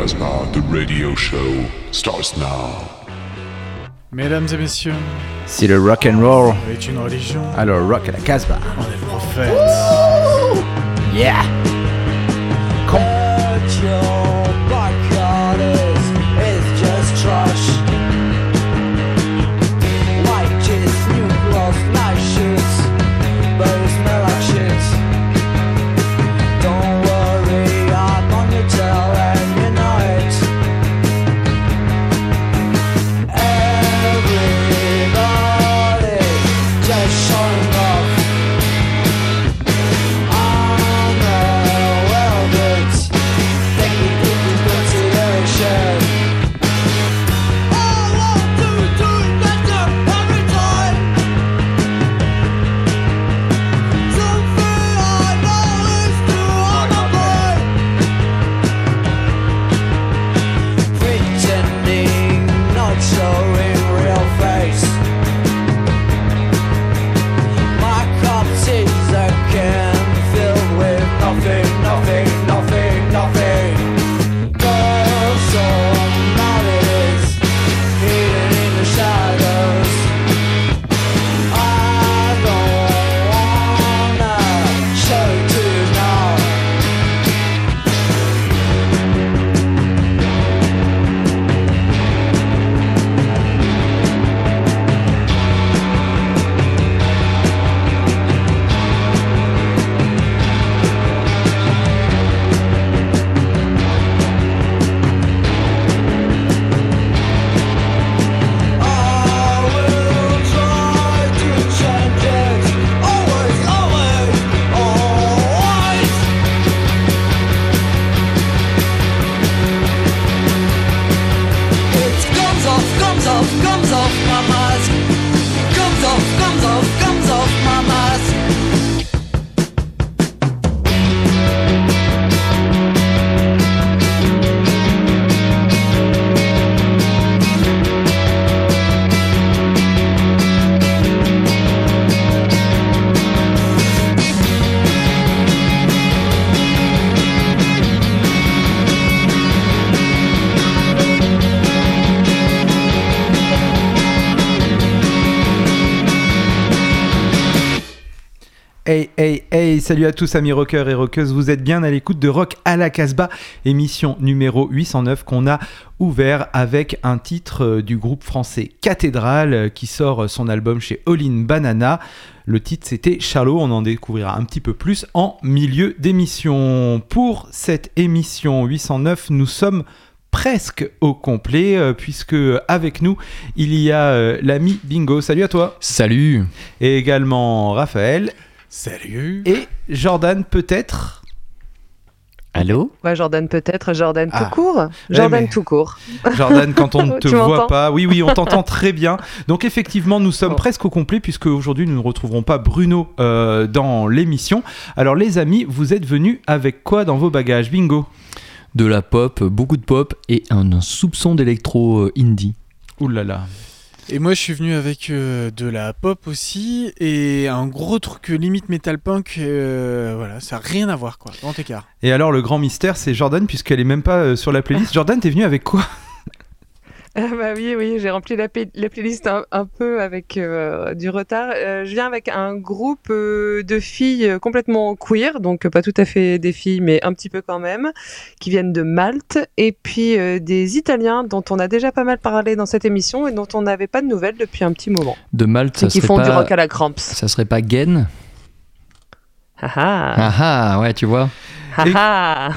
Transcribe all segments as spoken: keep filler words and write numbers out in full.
Miasma, the radio show starts now. Mesdames et messieurs, si le rock and roll est une religion, alors rock à la Casbah. On est le prophète. Woo! Yeah. Come. It's just trash. Salut à tous amis rockers et rockeuses, vous êtes bien à l'écoute de Rock à la Casbah, émission numéro huit cent neuf qu'on a ouvert avec un titre du groupe français Cathédrale qui sort son album chez Howlin Banana. Le titre c'était Shallow, on en découvrira un petit peu plus en milieu d'émission. Pour cette émission huit cent neuf, nous sommes presque au complet euh, puisque avec nous il y a euh, l'ami Bingo. Salut à toi. Salut. Et également Raphaël. Salut. Et Jordan peut-être. Allô ? Ouais, Jordan peut-être, Jordan ah. tout court. Jordan ouais, tout court. Jordan, quand on ne te voit pas. Oui, oui, on t'entend très bien. Donc effectivement, nous sommes oh. presque au complet puisque aujourd'hui, nous ne retrouverons pas Bruno euh, dans l'émission. Alors les amis, vous êtes venus avec quoi dans vos bagages ? Bingo ? De la pop, beaucoup de pop et un, un soupçon d'électro euh, indie. Ouh là là. Et moi je suis venu avec euh, de la pop aussi et un gros truc limite metal punk, euh, voilà, ça n'a rien à voir quoi, grand écart. Et alors le grand mystère c'est Jordan puisqu'elle n'est même pas euh, sur la playlist. Jordan, t'es venu avec quoi ? Ah bah oui, oui, j'ai rempli la, pay- la playlist un, un peu avec euh, du retard. Euh, je viens avec un groupe euh, de filles complètement queer, donc pas tout à fait des filles, mais un petit peu quand même, qui viennent de Malte, et puis euh, des Italiens dont on a déjà pas mal parlé dans cette émission et dont on n'avait pas de nouvelles depuis un petit moment. De Malte, ça serait pas... Qui font du rock à la Cramps. Ça serait pas Genn ? Ah ah. Ah ah, ouais, tu vois. Ah et... ah.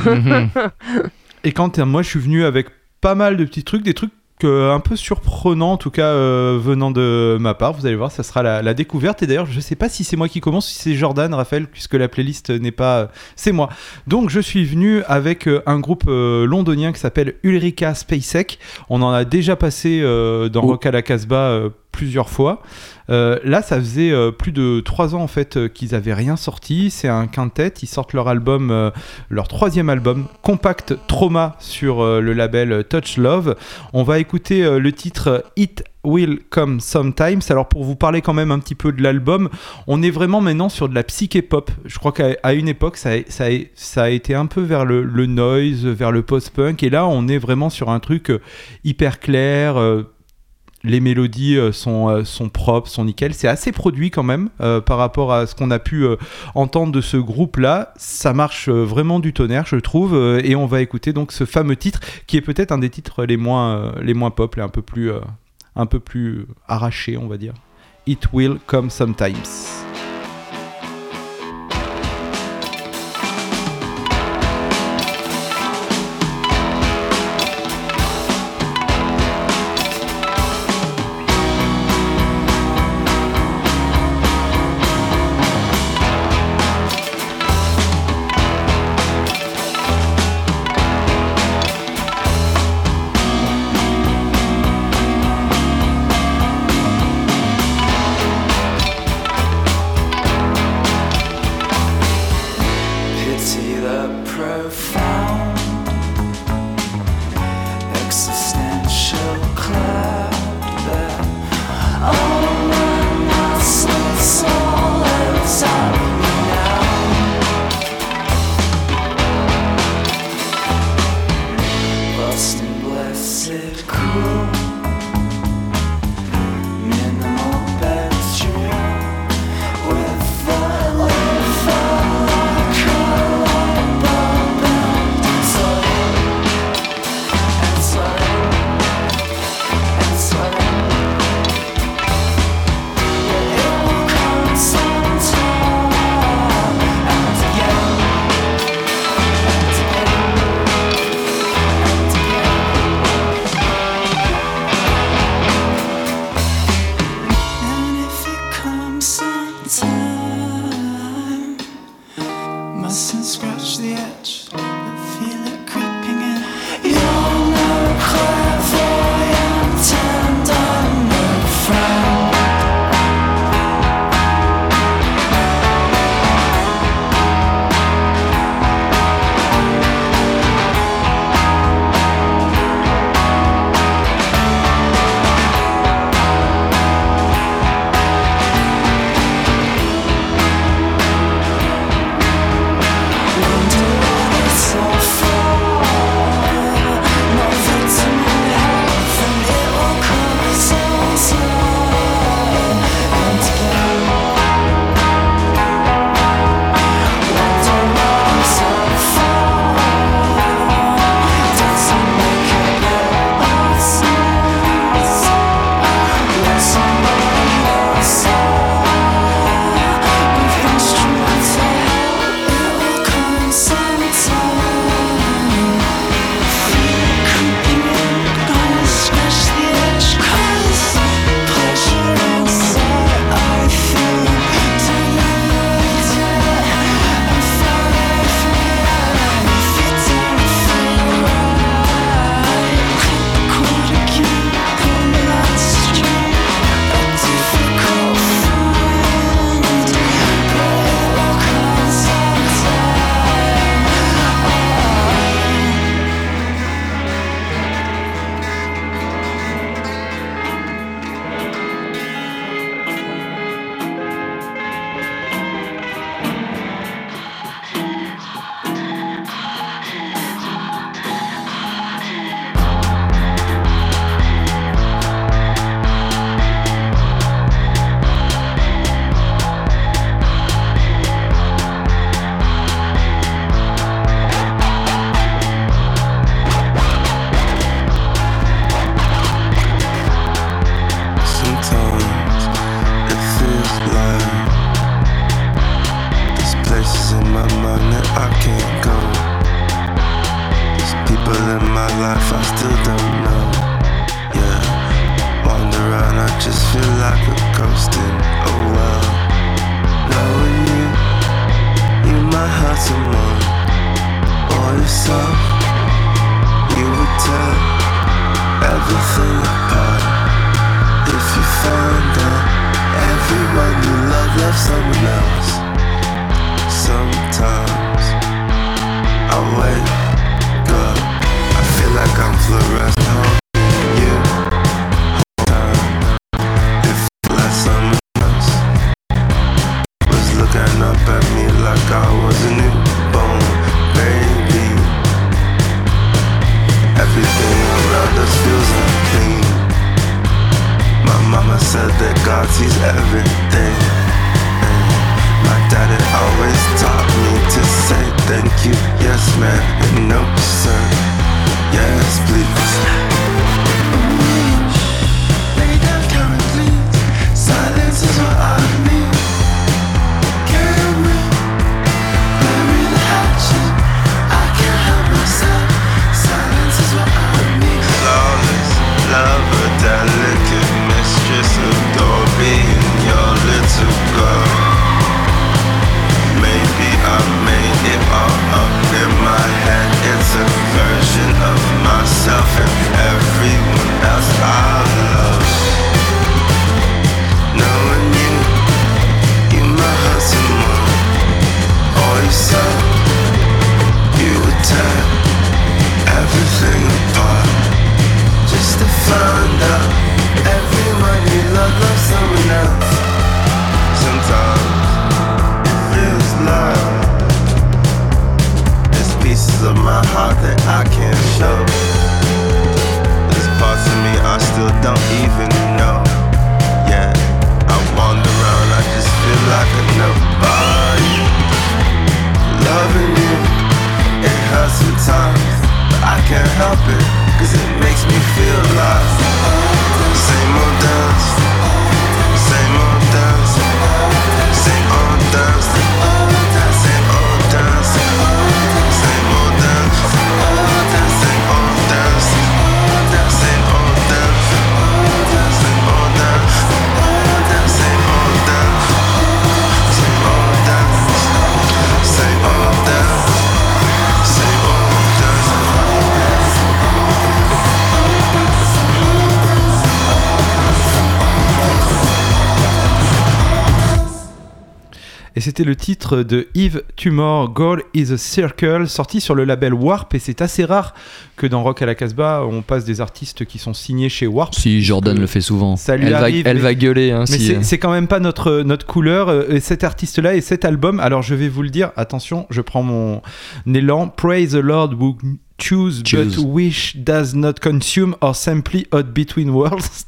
Et quand moi je suis venu avec pas mal de petits trucs, des trucs un peu surprenant en tout cas euh, venant de ma part, vous allez voir ça sera la, la découverte. Et d'ailleurs je sais pas si c'est moi qui commence, si c'est Jordan, Raphaël, puisque la playlist n'est pas euh, c'est moi. Donc je suis venu avec euh, un groupe euh, londonien qui s'appelle Ulrika Spacek. On en a déjà passé euh, dans oh. Rock à la Casbah euh, plusieurs fois. Euh, là, ça faisait euh, plus de trois ans en fait euh, qu'ils n'avaient rien sorti. C'est un quintet. Ils sortent leur album, euh, leur troisième album, Compact Trauma, sur euh, le label Touch Love. On va écouter euh, le titre It Will Come Sometimes. Alors, pour vous parler quand même un petit peu de l'album, on est vraiment maintenant sur de la psyché-pop. Je crois qu'à à une époque, ça a, ça, a, ça a été un peu vers le, le noise, vers le post-punk. Et là, on est vraiment sur un truc euh, hyper clair. Euh, Les mélodies sont, sont propres, sont nickel. C'est assez produit quand même euh, par rapport à ce qu'on a pu euh, entendre de ce groupe-là. Ça marche euh, vraiment du tonnerre, je trouve. Euh, et on va écouter donc ce fameux titre qui est peut-être un des titres les moins, euh, les moins pop, les un peu plus, euh, un peu plus arrachés, on va dire. It Will Come Sometimes. Everything apart if you find Lottie's everything. My daddy always taught me to say thank you, yes man, and no sir, yes please. Silence is what I need. Can we bury the hatchet? I can't help myself. Silence is what I need. Flawless lover, delicate mistress, adore being your little girl. Maybe I made it all up in my head. It's a version of myself and everyone else I love. Knowing you, you my heart's a mom. Always so, you would tear everything apart just to find out everyone you love loves someone else. Sometimes it feels love. There's pieces of my heart that I can't show. There's parts of me I still don't even know. Yeah. I wander around, I just feel like I know nobody. Loving you, it hurts sometimes, but I can't help it, cause it makes me feel alive. Same old dance, same old dance, same old dance, same old dance, same old dance, same old dance, same old dance, same old dance, same old dance, same old dance, same old dance, same old dance. Et c'était le titre de Yves Tumor, God is a Circle, sorti sur le label Warp. Et c'est assez rare que dans Rock à la Casbah, on passe des artistes qui sont signés chez Warp. Si, Jordan le fait souvent. Ça lui elle arrive, va, elle mais, va gueuler. Hein, mais si, c'est, euh... c'est quand même pas notre, notre couleur. Et cet artiste-là et cet album, alors je vais vous le dire, attention, je prends mon élan. Praise the Lord who choose, choose. But wish does not consume or simply out between worlds.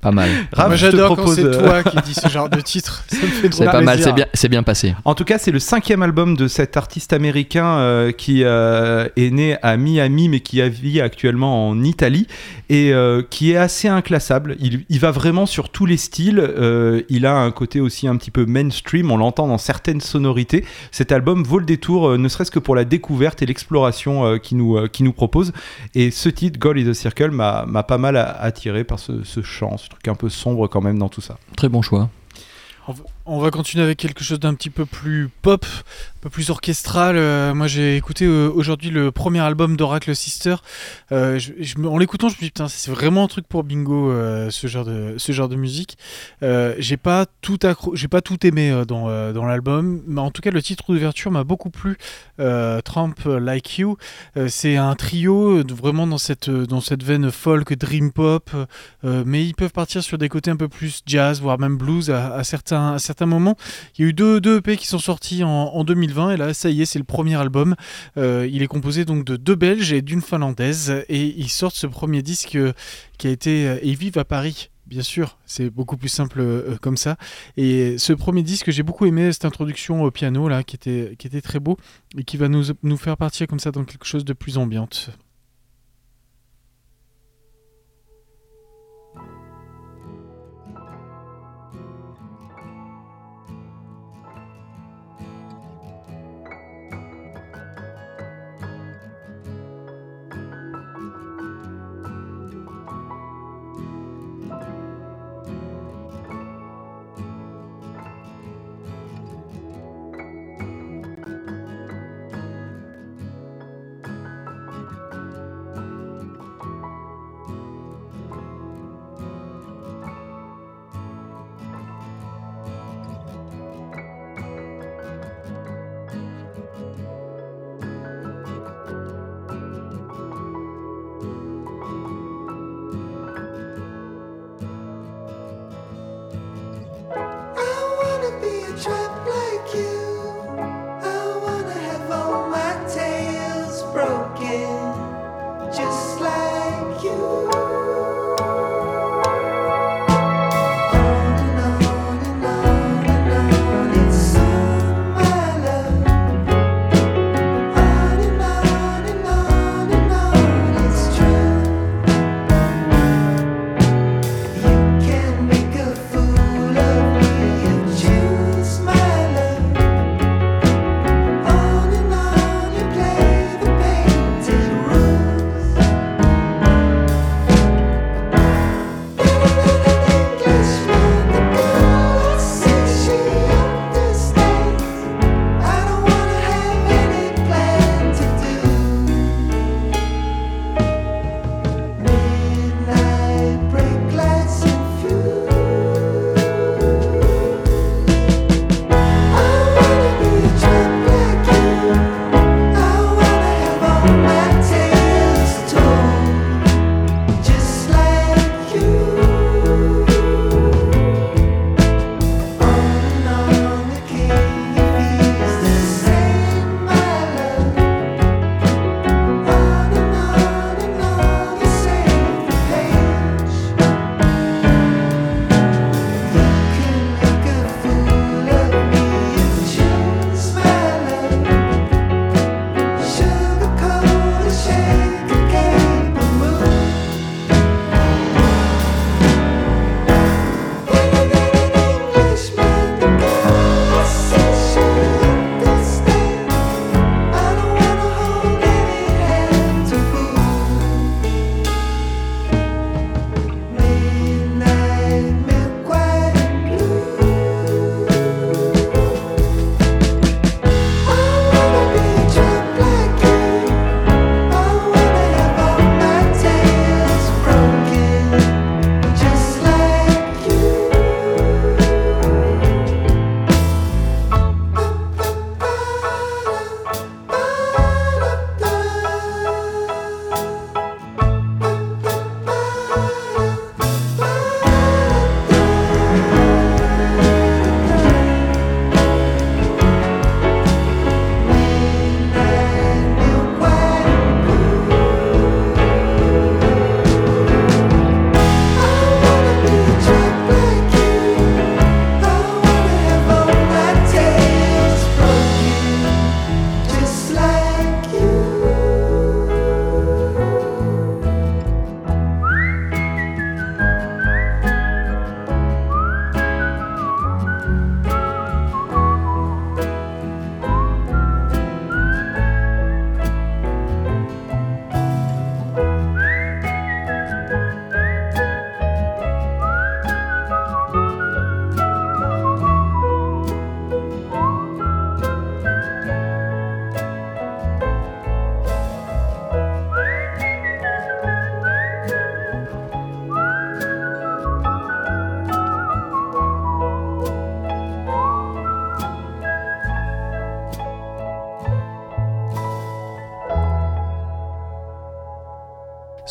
Pas mal. Raph, moi j'adore quand c'est euh... toi qui dis ce genre de titre. Ça me fait drôle. C'est pas mal, c'est bien, c'est bien passé. En tout cas, c'est le cinquième album de cet artiste américain euh, qui euh, est né à Miami mais qui vit actuellement en Italie et euh, qui est assez inclassable. Il, il va vraiment sur tous les styles. Euh, il a un côté aussi un petit peu mainstream. On l'entend dans certaines sonorités. Cet album vaut le détour, euh, ne serait-ce que pour la découverte et l'exploration euh, qu'il nous, euh, qu'il nous propose. Et ce titre, God is a Circle, m'a, m'a pas mal attiré par ce, ce chant, ce un peu sombre quand même dans tout ça. Très bon choix. On va continuer avec quelque chose d'un petit peu plus pop, un peu plus orchestral. Euh, moi j'ai écouté euh, aujourd'hui le premier album d'Oracle Sisters. Euh, je, je, en l'écoutant, je me dis putain, c'est vraiment un truc pour bingo euh, ce genre de ce genre de musique. Euh, j'ai pas tout accro- j'ai pas tout aimé euh, dans euh, dans l'album, mais en tout cas le titre d'ouverture m'a beaucoup plu. Euh, Tramp Like You, euh, c'est un trio euh, vraiment dans cette euh, dans cette veine folk, dream pop, euh, mais ils peuvent partir sur des côtés un peu plus jazz, voire même blues à, à certains à certains à un moment. Il y a eu deux, deux E P qui sont sortis en, en deux mille vingt et là ça y est, c'est le premier album. Euh, il est composé donc de deux Belges et d'une Finlandaise et ils sortent ce premier disque euh, qui a été euh, et ils vivent à Paris. Bien sûr, c'est beaucoup plus simple euh, comme ça. Et ce premier disque, j'ai beaucoup aimé cette introduction au piano là qui était, qui était très beau et qui va nous, nous faire partir comme ça dans quelque chose de plus ambiante. Like you.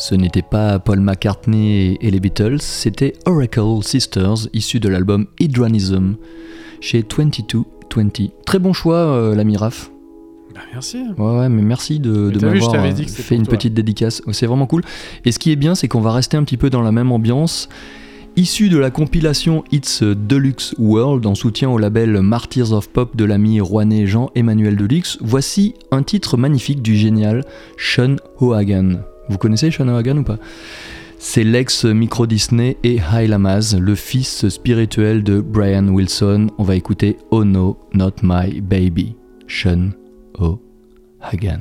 Ce n'était pas Paul McCartney et les Beatles, c'était Oracle Sisters, issu de l'album Hydranism, chez vingt-deux vingt. Très bon choix, euh, l'ami Raph. Bah merci. Ouais, ouais, mais merci de, mais de m'avoir vu, fait une toi. petite dédicace. C'est vraiment cool. Et ce qui est bien, c'est qu'on va rester un petit peu dans la même ambiance. Issu de la compilation It's Deluxe World en soutien au label Martyrs of Pop de l'ami rouennais Jean-Emmanuel Deluxe, voici un titre magnifique du génial Sean O'Hagan. Vous connaissez Sean O'Hagan ou pas ? C'est l'ex-micro Disney et High Llamas, le fils spirituel de Brian Wilson. On va écouter Oh No, Not My Baby, Sean O'Hagan.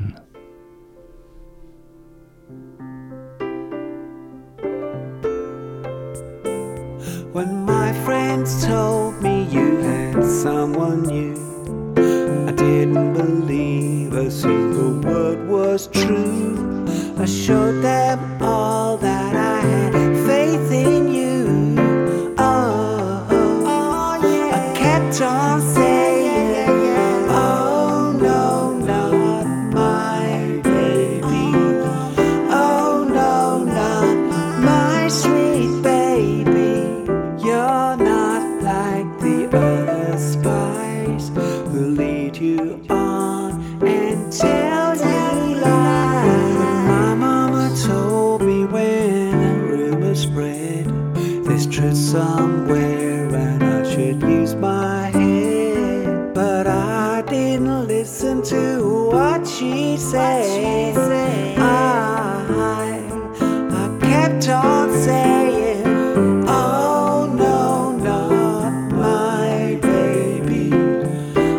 When my friends told me you had someone new, I didn't believe a single word was true. I showed them all that I had faith in you. Oh, oh, oh yeah. I kept on saying, yeah, yeah, yeah, yeah. Oh no, not my baby. Oh no, not my sweet. Somewhere and I should use my head, but I didn't listen to what she said, what she said. I, I kept on saying, oh no, not my baby,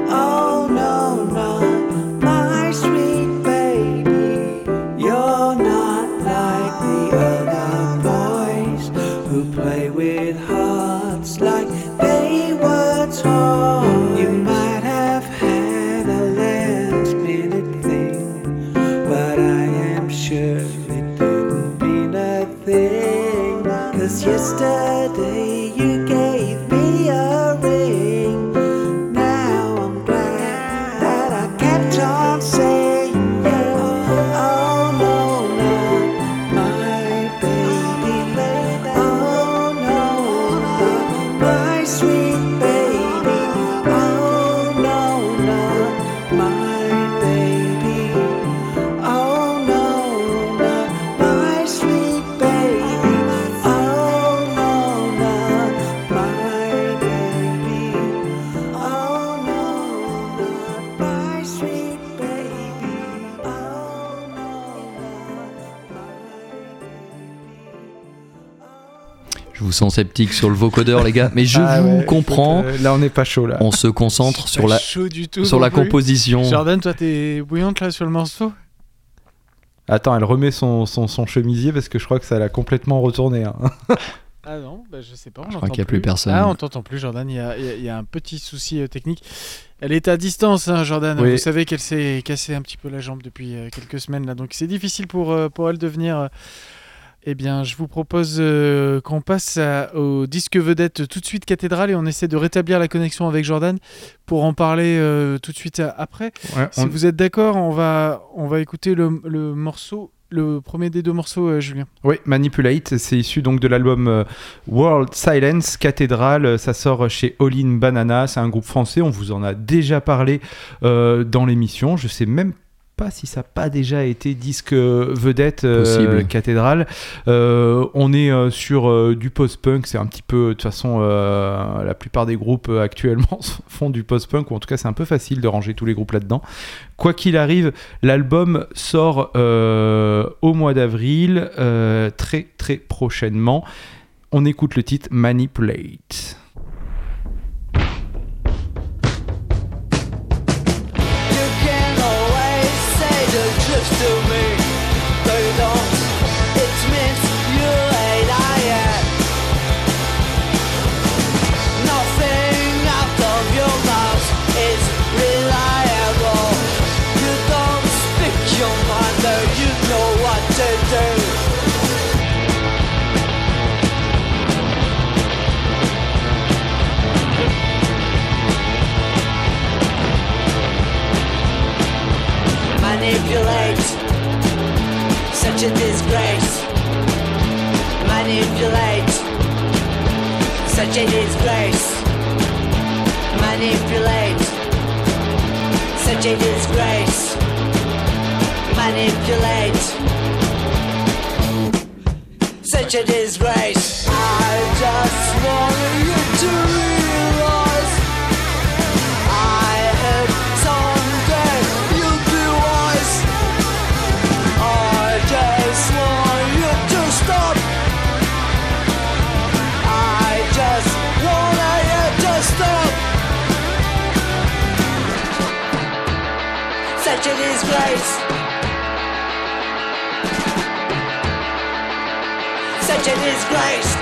oh no, not my sweet baby, you're not like the other boys who play with hearts like they were torn. You might have had a last minute thing, but I am sure it didn't mean a thing. 'Cause yesterday you gave me a ring. Now I'm glad that I kept on saying. Sont sceptiques sur le vocodeur les gars, mais je ah vous ouais, comprends. Écoute, euh, là on n'est pas chaud là. On se concentre sur la tout, sur la plus. composition. Jordan, toi t'es bouillante là sur le morceau. Attends, elle remet son son, son chemisier parce que je crois que ça l'a complètement retourné. Hein. Ah non, bah je sais pas. On je crois qu'il y a plus personne. Ah, on t'entend plus, Jordan. Il y a, il y a un petit souci euh, technique. Elle est à distance, hein, Jordan. Oui. Vous savez qu'elle s'est cassée un petit peu la jambe depuis euh, quelques semaines là, donc c'est difficile pour euh, pour elle de venir. Euh, Eh bien, je vous propose euh, qu'on passe à, au disque vedette tout de suite, Cathédrale, et on essaie de rétablir la connexion avec Jordan pour en parler euh, tout de suite à, après. Ouais, si on... vous êtes d'accord, on va, on va écouter le, le morceau, le premier des deux morceaux, euh, Julien. Oui, Manipulate, c'est issu donc de l'album euh, World Silence, Cathédrale, ça sort chez Howlin Banana, c'est un groupe français, on vous en a déjà parlé euh, dans l'émission, je sais même pas. pas si ça n'a pas déjà été disque vedette euh, Cathédrale. Euh, on est euh, sur euh, du post-punk, c'est un petit peu de toute façon euh, la plupart des groupes euh, actuellement font du post-punk, ou en tout cas c'est un peu facile de ranger tous les groupes là-dedans. Quoi qu'il arrive, l'album sort euh, au mois d'avril, euh, très très prochainement. On écoute le titre Manipulate. Manipulate, such a disgrace. manipulate such a disgrace, manipulate such a disgrace, manipulate such a disgrace. I just wanted you to realize I had someday you'd be wise. I just want you to stop. I just want you to stop. Such a disgrace. Such a disgrace.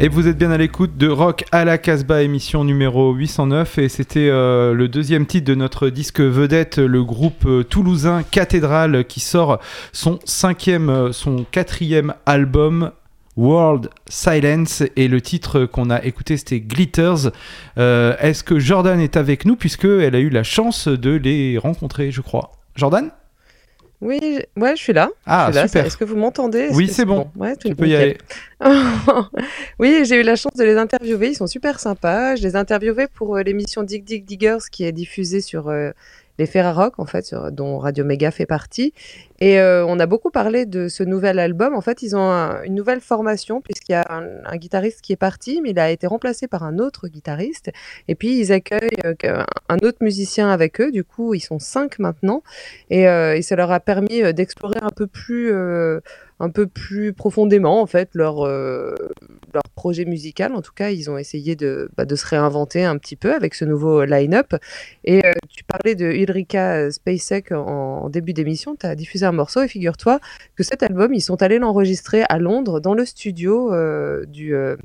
Et vous êtes bien à l'écoute de Rock à la Casbah, émission numéro huit cent neuf, et c'était euh, le deuxième titre de notre disque vedette, le groupe euh, toulousain Cathédrale, qui sort son cinquième, son quatrième album World Silence, et le titre qu'on a écouté c'était Glitters. Euh, est-ce que Jordan est avec nous, puisqu'elle a eu la chance de les rencontrer, je crois. Jordan ? Oui, ouais, je suis là. Ah, je suis là. Super. Est-ce que vous m'entendez ? Est-ce oui, c'est bon. bon. Ouais, tu peux nickel. y aller. Oui, j'ai eu la chance de les interviewer. Ils sont super sympas. Je les ai interviewés pour euh, l'émission Dig Dig Diggers, qui est diffusée sur euh, les Ferrarock, en fait, sur, dont Radio Méga fait partie. Et euh, on a beaucoup parlé de ce nouvel album. En fait, ils ont un, une nouvelle formation, puisqu'il y a un, un guitariste qui est parti, mais il a été remplacé par un autre guitariste. Et puis, ils accueillent euh, un autre musicien avec eux. Du coup, ils sont cinq maintenant. Et, euh, et ça leur a permis d'explorer un peu plus... Euh, un peu plus profondément en fait leur euh, leur projet musical. En tout cas, ils ont essayé de bah, de se réinventer un petit peu avec ce nouveau line-up. Et euh, tu parlais de Ulrika Spacek en, en début d'émission, tu as diffusé un morceau, et figure-toi que cet album, ils sont allés l'enregistrer à Londres dans le studio euh, du euh,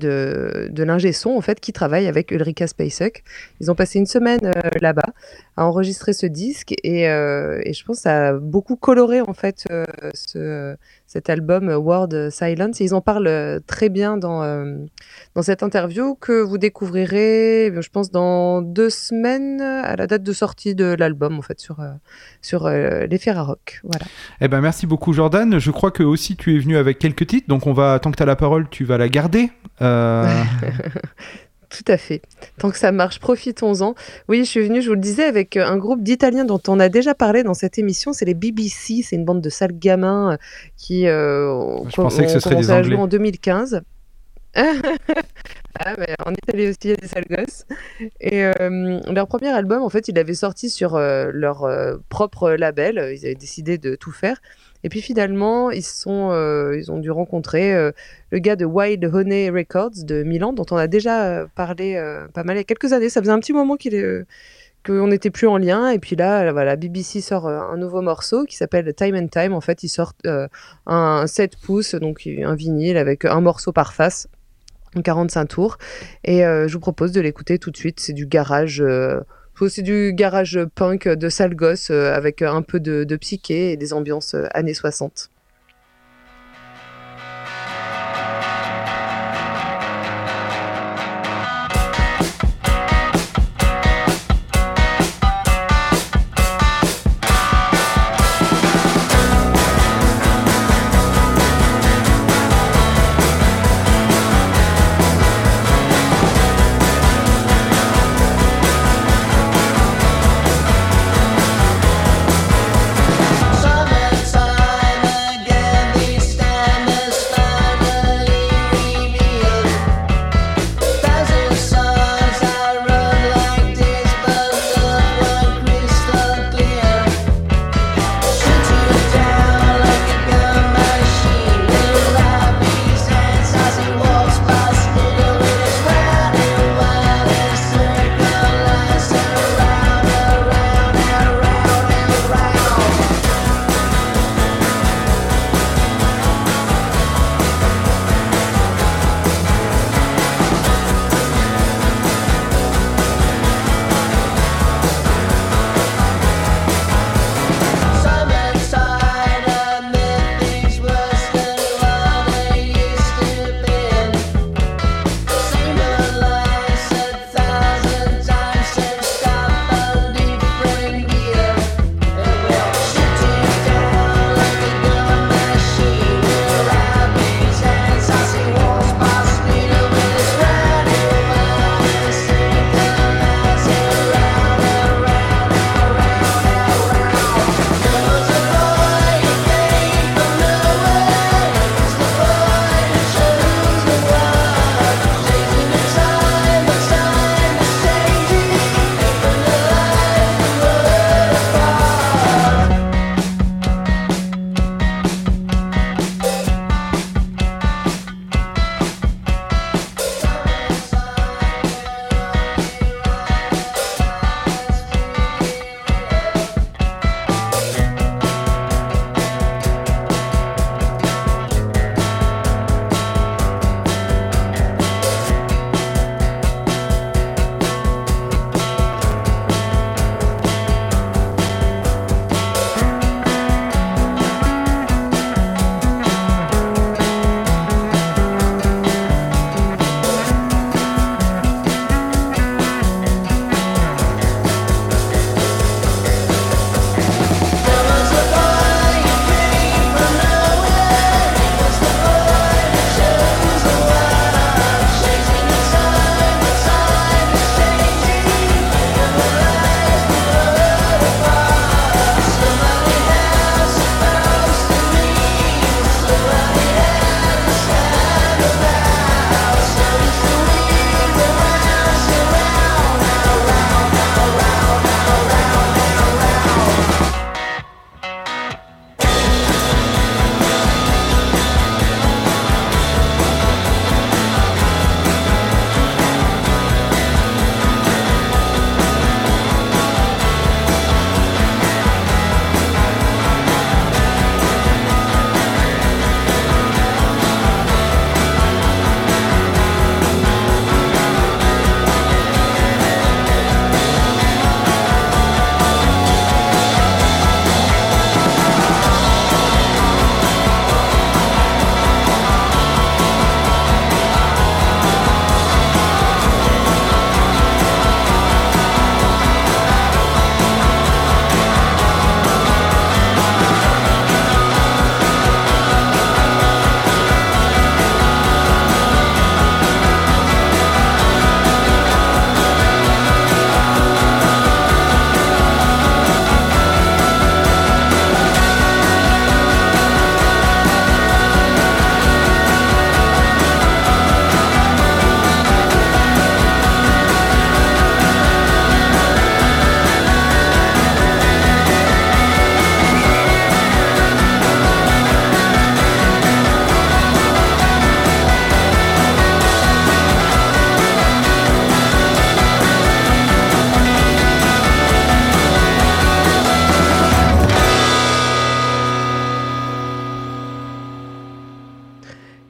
de, de l'ingé son en fait qui travaille avec Ulrika Spacek. Ils ont passé une semaine euh, là-bas à enregistrer ce disque, et, euh, et je pense que ça a beaucoup coloré en fait euh, ce, cet album World Silence, et ils en parlent très bien dans, euh, dans cette interview que vous découvrirez je pense dans deux semaines à la date de sortie de l'album en fait sur, euh, sur euh, les Ferrarock. Voilà. Eh ben, merci beaucoup Jordan, je crois que aussi tu es venu avec quelques titres, donc on va, tant que tu as la parole tu vas la garder. Euh... Tout à fait. Tant que ça marche, profitons-en. Oui, je suis venue, je vous le disais, avec un groupe d'Italiens dont on a déjà parlé dans cette émission, c'est les B E E B E E S E A, c'est une bande de sales gamins qui euh, ont commencé à jouer en deux mille quinze. Ah, mais en Italie aussi, il y a des sales gosses. Et euh, leur premier album, en fait, ils l'avaient sorti sur euh, leur euh, propre label, ils avaient décidé de tout faire. Et puis finalement, ils, sont, euh, ils ont dû rencontrer euh, le gars de Wild Honey Records de Milan, dont on a déjà parlé euh, pas mal il y a quelques années. Ça faisait un petit moment qu'il est, euh, qu'on n'était plus en lien. Et puis là, voilà, B B C sort euh, un nouveau morceau qui s'appelle Time and Time. En fait, ils sortent euh, un sept pouces, donc un vinyle avec un morceau par face, quarante-cinq tours. Et euh, je vous propose de l'écouter tout de suite. C'est du garage... Euh, C'est du garage punk de sale gosse avec un peu de, de psyché et des ambiances années soixante.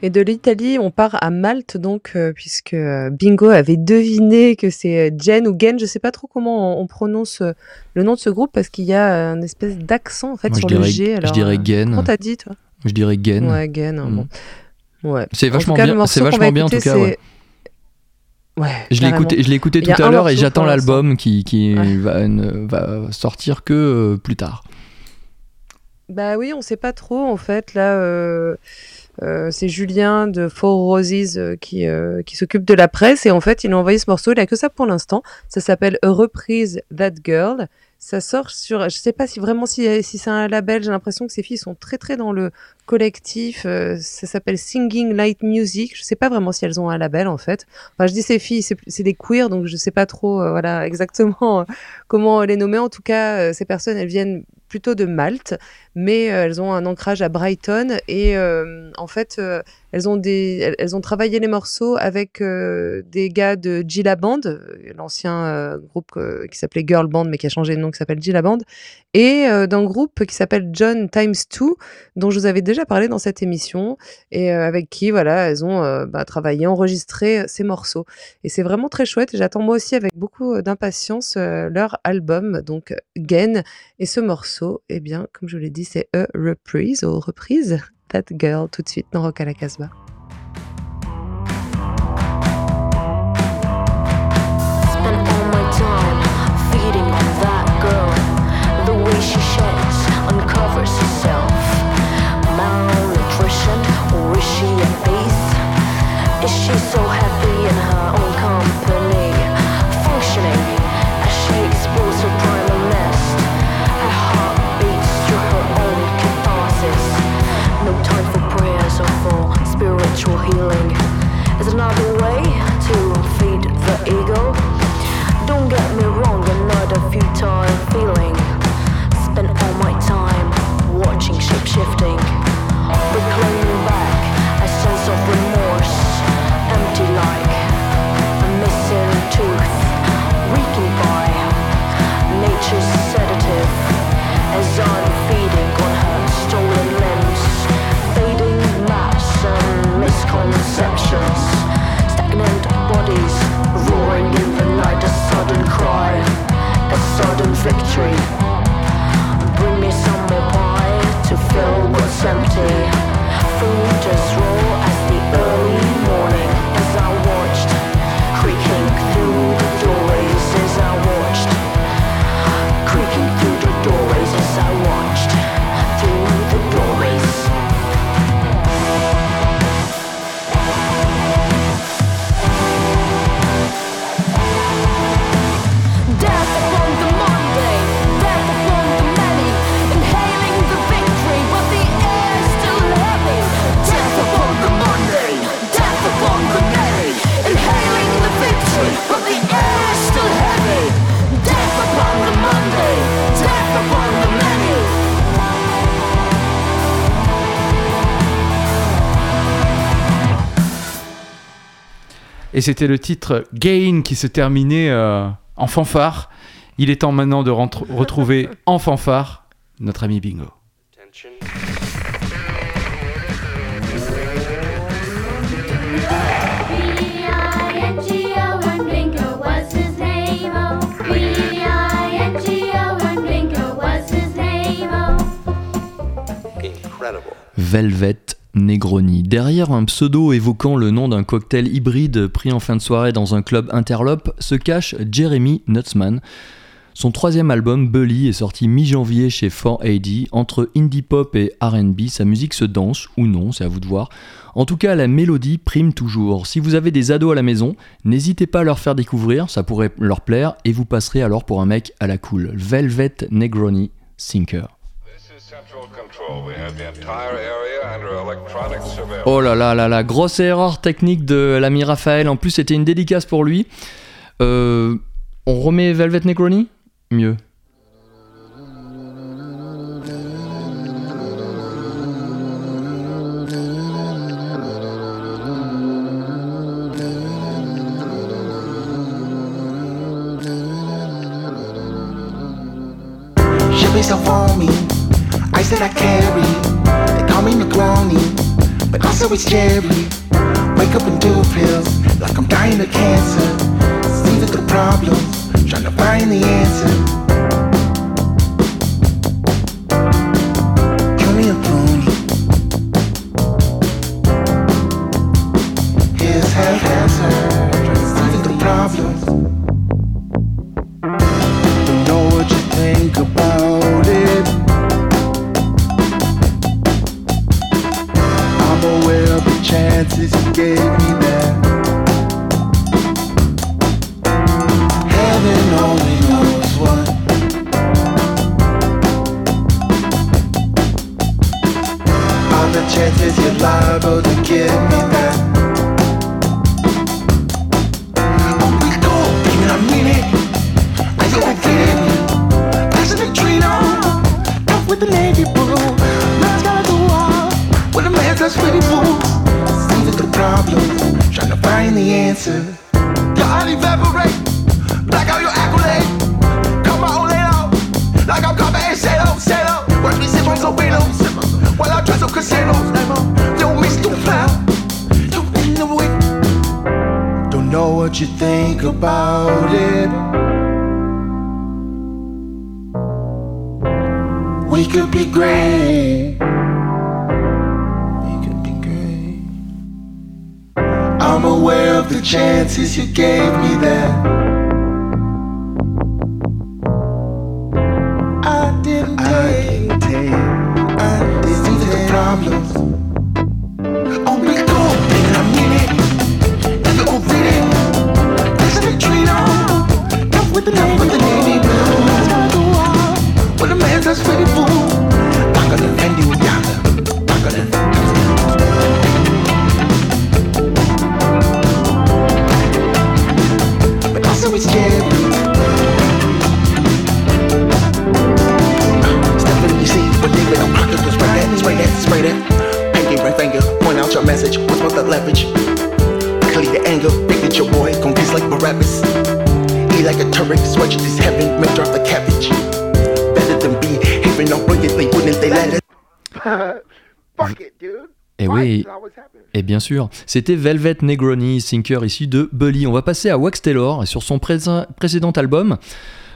Et de l'Italie, on part à Malte, donc, euh, puisque Bingo avait deviné que c'est Genn ou Genn, je sais pas trop comment on, on prononce le nom de ce groupe, parce qu'il y a une espèce d'accent, en fait, moi, sur le G. Alors, je dirais Genn. Comment t'as dit, toi ? Je dirais Genn. Ouais, Genn, mmh. bon. Ouais. C'est vachement cas, bien, c'est vachement bien, en tout cas, ouais. Ouais, je l'ai écouté, je l'ai écouté tout à l'heure et j'attends l'album qui, qui ouais. va, ne, va sortir que euh, plus tard. Bah oui, on sait pas trop en fait. Là, euh, euh, c'est Julien de Four Roses euh, qui, euh, qui s'occupe de la presse et en fait, il a envoyé ce morceau. Il a que ça pour l'instant. Ça s'appelle Reprise That Girl. Ça sort sur, je sais pas si vraiment si, si c'est un label, j'ai l'impression que ces filles sont très très dans le collectif, euh, ça s'appelle Singing Light Music, je sais pas vraiment si elles ont un label en fait. Enfin je dis ces filles, c'est, c'est des queers donc je sais pas trop euh, voilà exactement euh, comment les nommer, en tout cas euh, ces personnes elles viennent plutôt de Malte, mais euh, elles ont un ancrage à Brighton et euh, en fait euh, elles ont des, elles, elles ont travaillé les morceaux avec euh, des gars de Gilla Band, l'ancien euh, groupe que, qui s'appelait Girl Band mais qui a changé de nom, qui s'appelle Gilla Band, et euh, d'un groupe qui s'appelle John Times deux, dont je vous avais déjà parlé dans cette émission, et euh, avec qui voilà, elles ont euh, bah, travaillé, enregistré ces morceaux. Et c'est vraiment très chouette, j'attends moi aussi avec beaucoup d'impatience euh, leur album, donc Genn, et ce morceau, eh bien, comme je vous l'ai dit, c'est A Reprise, ou Reprise That Girl, tout de suite dans Rock à la Casbah. She's so happy in her own company, functioning as she explores her primal nest. Her heart beats through her own catharsis. No time for prayers or for spiritual healing. It's another way to feed the ego. Don't get me wrong, another futile feeling. Spent all my time watching shape-shifting, reclaiming back a sense of remorse. Empty like a missing tooth, reeking by nature's sedative, as I'm feeding on her stolen limbs, fading maps and misconceptions, stagnant bodies roaring in the night, a sudden cry, a sudden victory. Bring me some more pie to fill what's empty, food as raw as the early morning. I watched, creaking through the doorways as I watched, creaking through the doorways as I watched, through the doorways. Death upon the mundane, death upon the many, inhaling the victory, but the air is still heavy. Death upon the mundane, death upon the many. But the air is still heavy. Death upon the Monday, death upon the many. Et c'était le titre Gain qui se terminait euh, en fanfare. Il est temps maintenant de rentre- retrouver en fanfare notre ami Bingo. Attention. Velvet Negroni. Derrière un pseudo évoquant le nom d'un cocktail hybride pris en fin de soirée dans un club interlope se cache Jeremy Nutsman. Son troisième album, Bulli, est sorti mi-janvier chez four A D. Entre indie pop et R and B, sa musique se danse, ou non, c'est à vous de voir. En tout cas, la mélodie prime toujours. Si vous avez des ados à la maison, n'hésitez pas à leur faire découvrir, ça pourrait leur plaire, et vous passerez alors pour un mec à la cool. Velvet Negroni, Sinker. Oh là là là là, grosse erreur technique de l'ami Raphaël, en plus c'était une dédicace pour lui. Euh, on remet Velvet Negroni ? Mieux. She plays a phony. I said I carry, they call me Negroni. but also it's Jeremy. Wake up and do pills, like I'm dying of cancer. See that the problem, trying to find the answer. Et bien sûr, c'était Velvet Negroni, Sinker ici de Bulli. On va passer à Wax Tailor, et sur son pré- précédent album,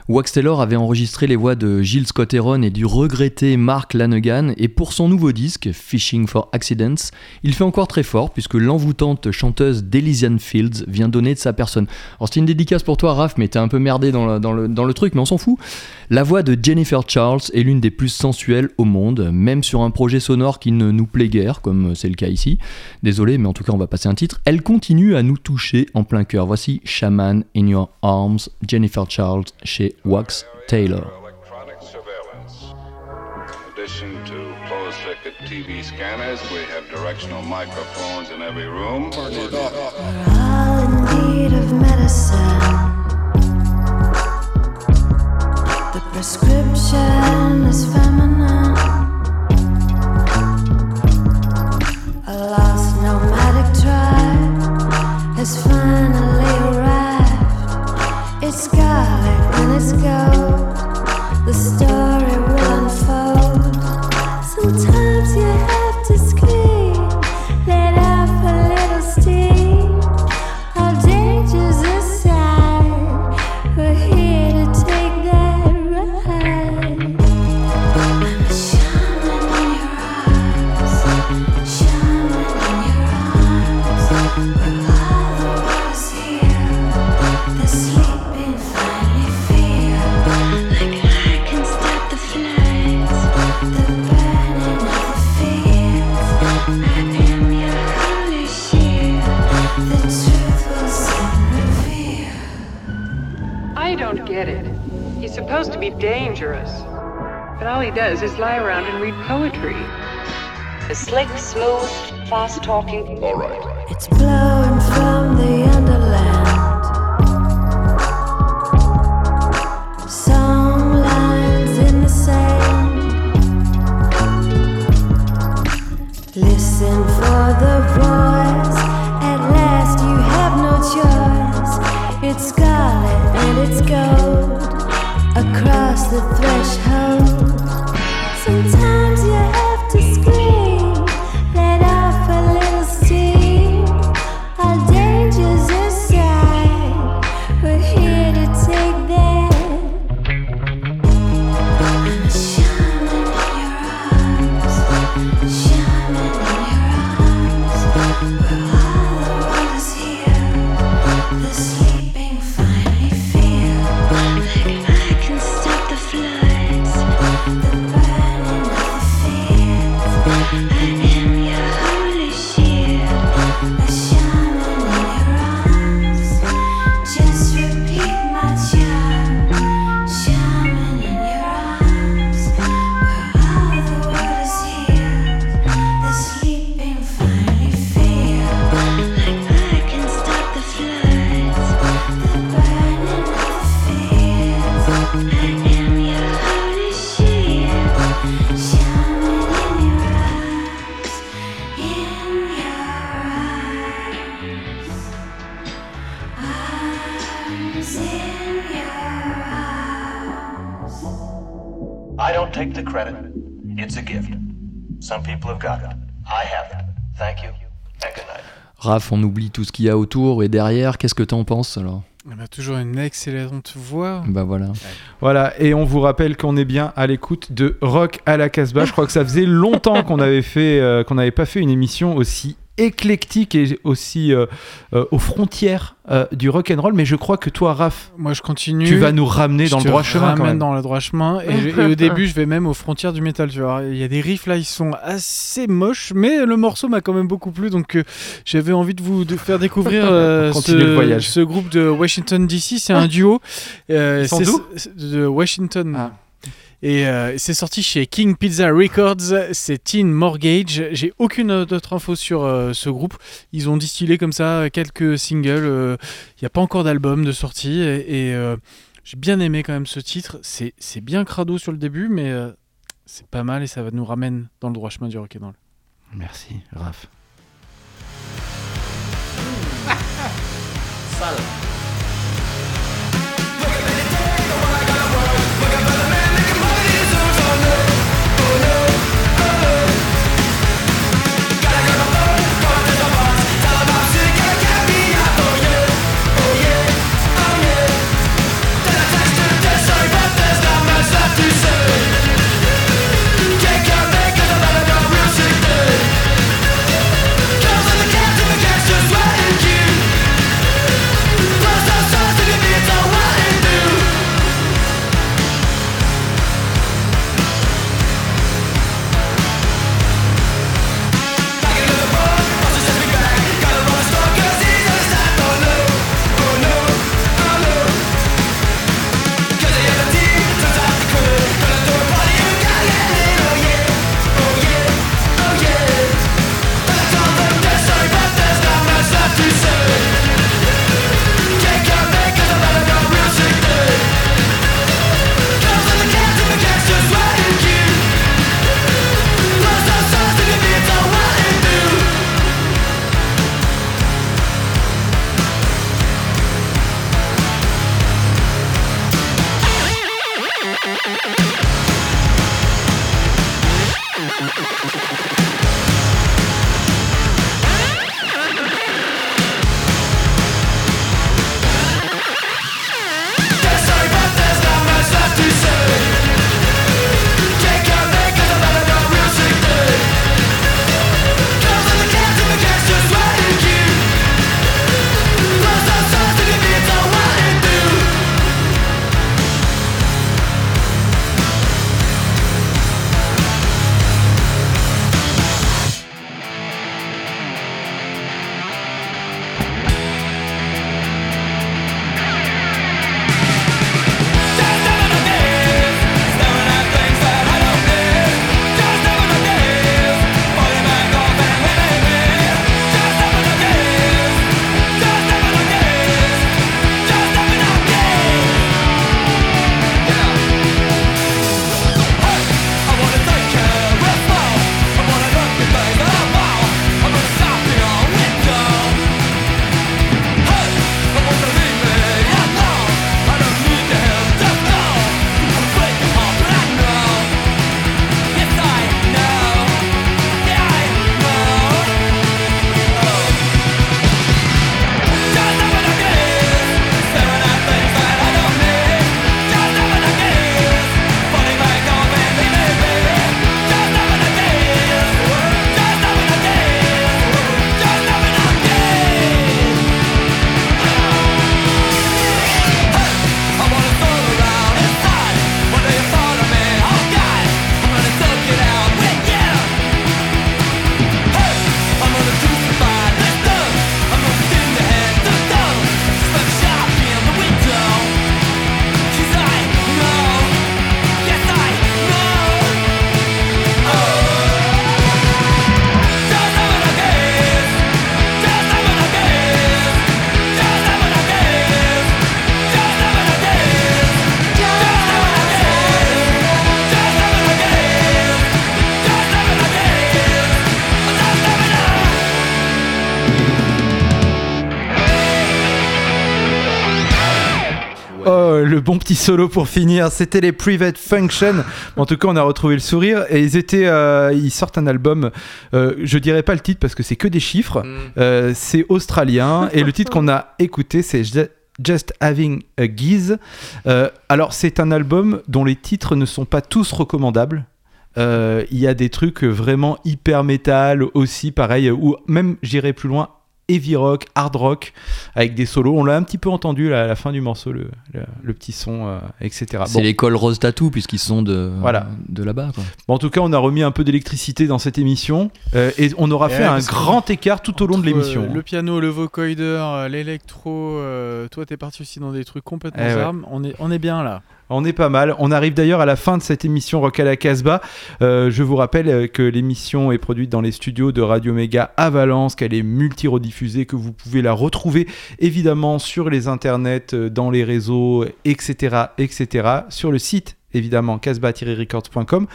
Wax Tailor avait enregistré les voix de Gilles Scott Heron et du regretté Mark Lanegan, et pour son nouveau disque, Fishing for Accidents, il fait encore très fort, puisque l'envoûtante chanteuse d'Elysian Fields vient donner de sa personne. Alors c'était une dédicace pour toi Raph, mais t'es un peu merdé dans le, dans le, dans le truc, mais on s'en fout. La voix de Jennifer Charles est l'une des plus sensuelles au monde, même sur un projet sonore qui ne nous plaît guère, comme c'est le cas ici. Désolé, mais en tout cas on va passer un titre. Elle continue à nous toucher en plein cœur. Voici Shaman in Your Arms, Jennifer Charles chez Wax Tailor. Electronic surveillance. In addition to closed-circuit T V scanners, we have directional microphones in every room. We're all in need of medicine. The prescription is feminine. A lost nomadic tribe has finally arrived. It's got Let's go, the story will unfold. Sometimes you have to scream, let off a little steam. All dangers aside, we're here to take that ride. I'm a shaman in your arms, shaman in your arms. We're all the world's here, they're sleeping finally. He's supposed to be dangerous, but all he does is lie around and read poetry. The slick, smooth, fast-talking. All right. It's blowing from the underland. Some lines in the sand. Listen for the voice. At last, you have no choice. It's scarlet and it's gold. Across the threshold. Sometimes you have to scream. Let off a I don't take the credit. It's a gift. Some people have got it. I have it. Thank you. And good night. Raph, on oublie tout ce qu'il y a autour et derrière. Qu'est-ce que t'en penses alors? Bah, toujours une excellente voix. Bah voilà. Ouais. Voilà, et on vous rappelle qu'on est bien à l'écoute de Rock à la Casbah. Je crois que ça faisait longtemps qu'on avait fait, euh, qu'on n'avait pas fait une émission aussi éclectique et aussi euh, euh, aux frontières euh, du rock'n'roll. Mais je crois que toi, Raph, moi, je continue. Tu vas nous ramener je dans le droit chemin. Je te ramène dans le droit chemin. Et, je, et au début, je vais même aux frontières du métal. Tu vois, il y a des riffs là, ils sont assez moches, mais le morceau m'a quand même beaucoup plu. Donc, euh, j'avais envie de vous de faire découvrir euh, ce, ce groupe de Washington D C. C'est un duo. Euh, ils sont d'où ? De Washington. Ah. Et euh, c'est sorti chez King Pizza Records, c'est Teen Mortgage. J'ai aucune autre info sur euh, ce groupe. Ils ont distillé comme ça quelques singles. Il euh, n'y a pas encore d'album de sortie. Et, et euh, j'ai bien aimé quand même ce titre. C'est, c'est bien crado sur le début, mais euh, c'est pas mal et ça nous ramène dans le droit chemin du rock'n'roll. Merci, Raph. Salut. We'll be right back. Oh, le bon petit solo pour finir, c'était les Private Function. En tout cas, on a retrouvé le sourire et ils étaient, euh, ils sortent un album. Euh, je dirais pas le titre parce que c'est que des chiffres. Mm. Euh, c'est australien et le titre qu'on a écouté, c'est Just Having a Giz. Euh, alors, c'est un album dont les titres ne sont pas tous recommandables. Il euh, y a des trucs vraiment hyper métal aussi, pareil, ou même j'irai plus loin, heavy rock, hard rock, avec des solos. On l'a un petit peu entendu là, à la fin du morceau, le, le, le petit son, euh, et cetera. C'est bon. L'école Rose Tattoo, puisqu'ils sont de, voilà. de là-bas. Quoi. Bon, en tout cas, on a remis un peu d'électricité dans cette émission euh, et on aura et fait ouais, un grand écart tout au long de l'émission. Euh, le piano, le vocoder, l'électro, euh, toi t'es parti aussi dans des trucs complètement ouais. armes. On est, on est bien là. On est pas mal. On arrive d'ailleurs à la fin de cette émission Rock à la Casbah. Euh, je vous rappelle que l'émission est produite dans les studios de Radio Méga à Valence, qu'elle est multi-rediffusée, que vous pouvez la retrouver évidemment sur les internets, dans les réseaux, et cetera, et cetera. Sur le site, évidemment, casbah records point com.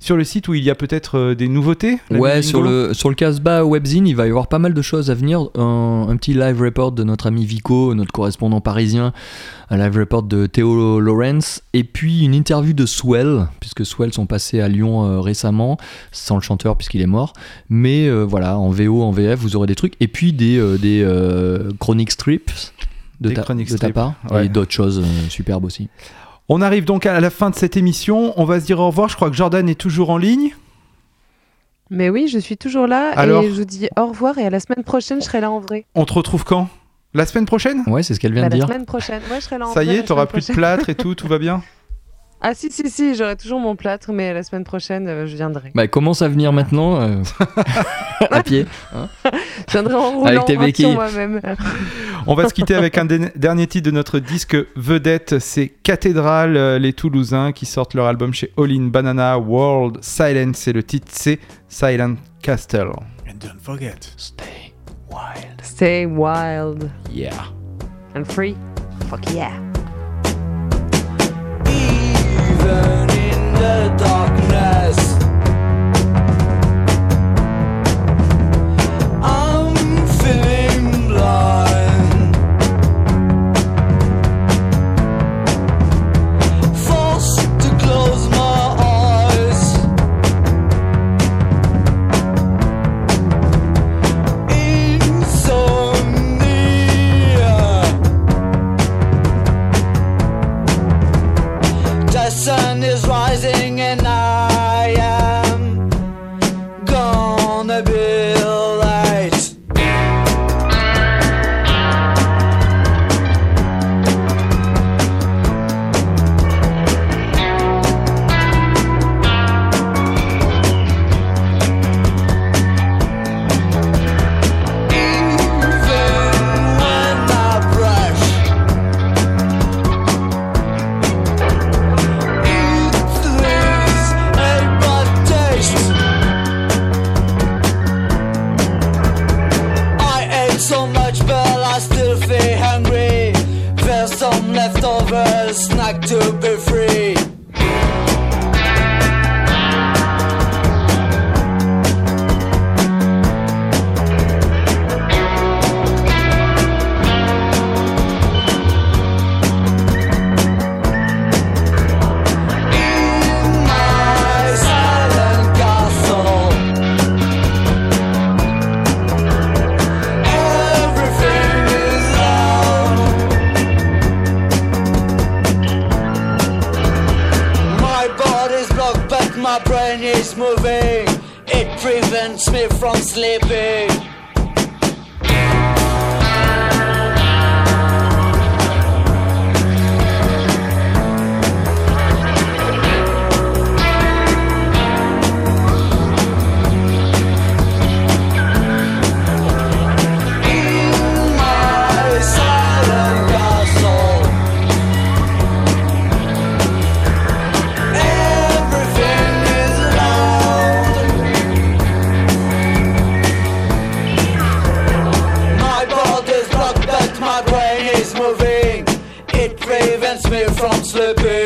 Sur le site où il y a peut-être des nouveautés. Ouais, sur le, sur le Casbah Webzine, il va y avoir pas mal de choses à venir. Un, un petit live report de notre ami Vico, notre correspondant parisien. Un live report de Théo Lawrence. Et puis une interview de Swell, puisque Swell sont passés à Lyon euh, récemment, sans le chanteur puisqu'il est mort. Mais euh, voilà, en V O, en V F, vous aurez des trucs. Et puis des, euh, des euh, chronic strips de, ta, de ta part. Ouais. Et d'autres choses euh, superbes aussi. On arrive donc à la fin de cette émission, on va se dire au revoir, je crois que Jordan est toujours en ligne. Mais oui, je suis toujours là. Alors, et je vous dis au revoir et à la semaine prochaine, je serai là en vrai. On te retrouve quand ? La semaine prochaine ? Ouais, c'est ce qu'elle vient bah, de la dire. La semaine prochaine, moi ouais, je serai là en vrai. Ça y est, t'auras plus prochaine. De plâtre et tout, tout va bien ? Ah si, si, si, j'aurai toujours mon plâtre, mais la semaine prochaine, euh, je viendrai. Bah commence à venir maintenant, euh... à pied. Hein, je viendrai en roulant, avec tes béquilles. Moi-même. On va se quitter avec un de- dernier titre de notre disque vedette, c'est Cathédrale, les Toulousains qui sortent leur album chez Howlin Banana, World Silence, et le titre c'est Silent Castle. And don't forget, stay wild. Stay wild. Yeah. And free. Fuck yeah. Even in the darkness. Slipping.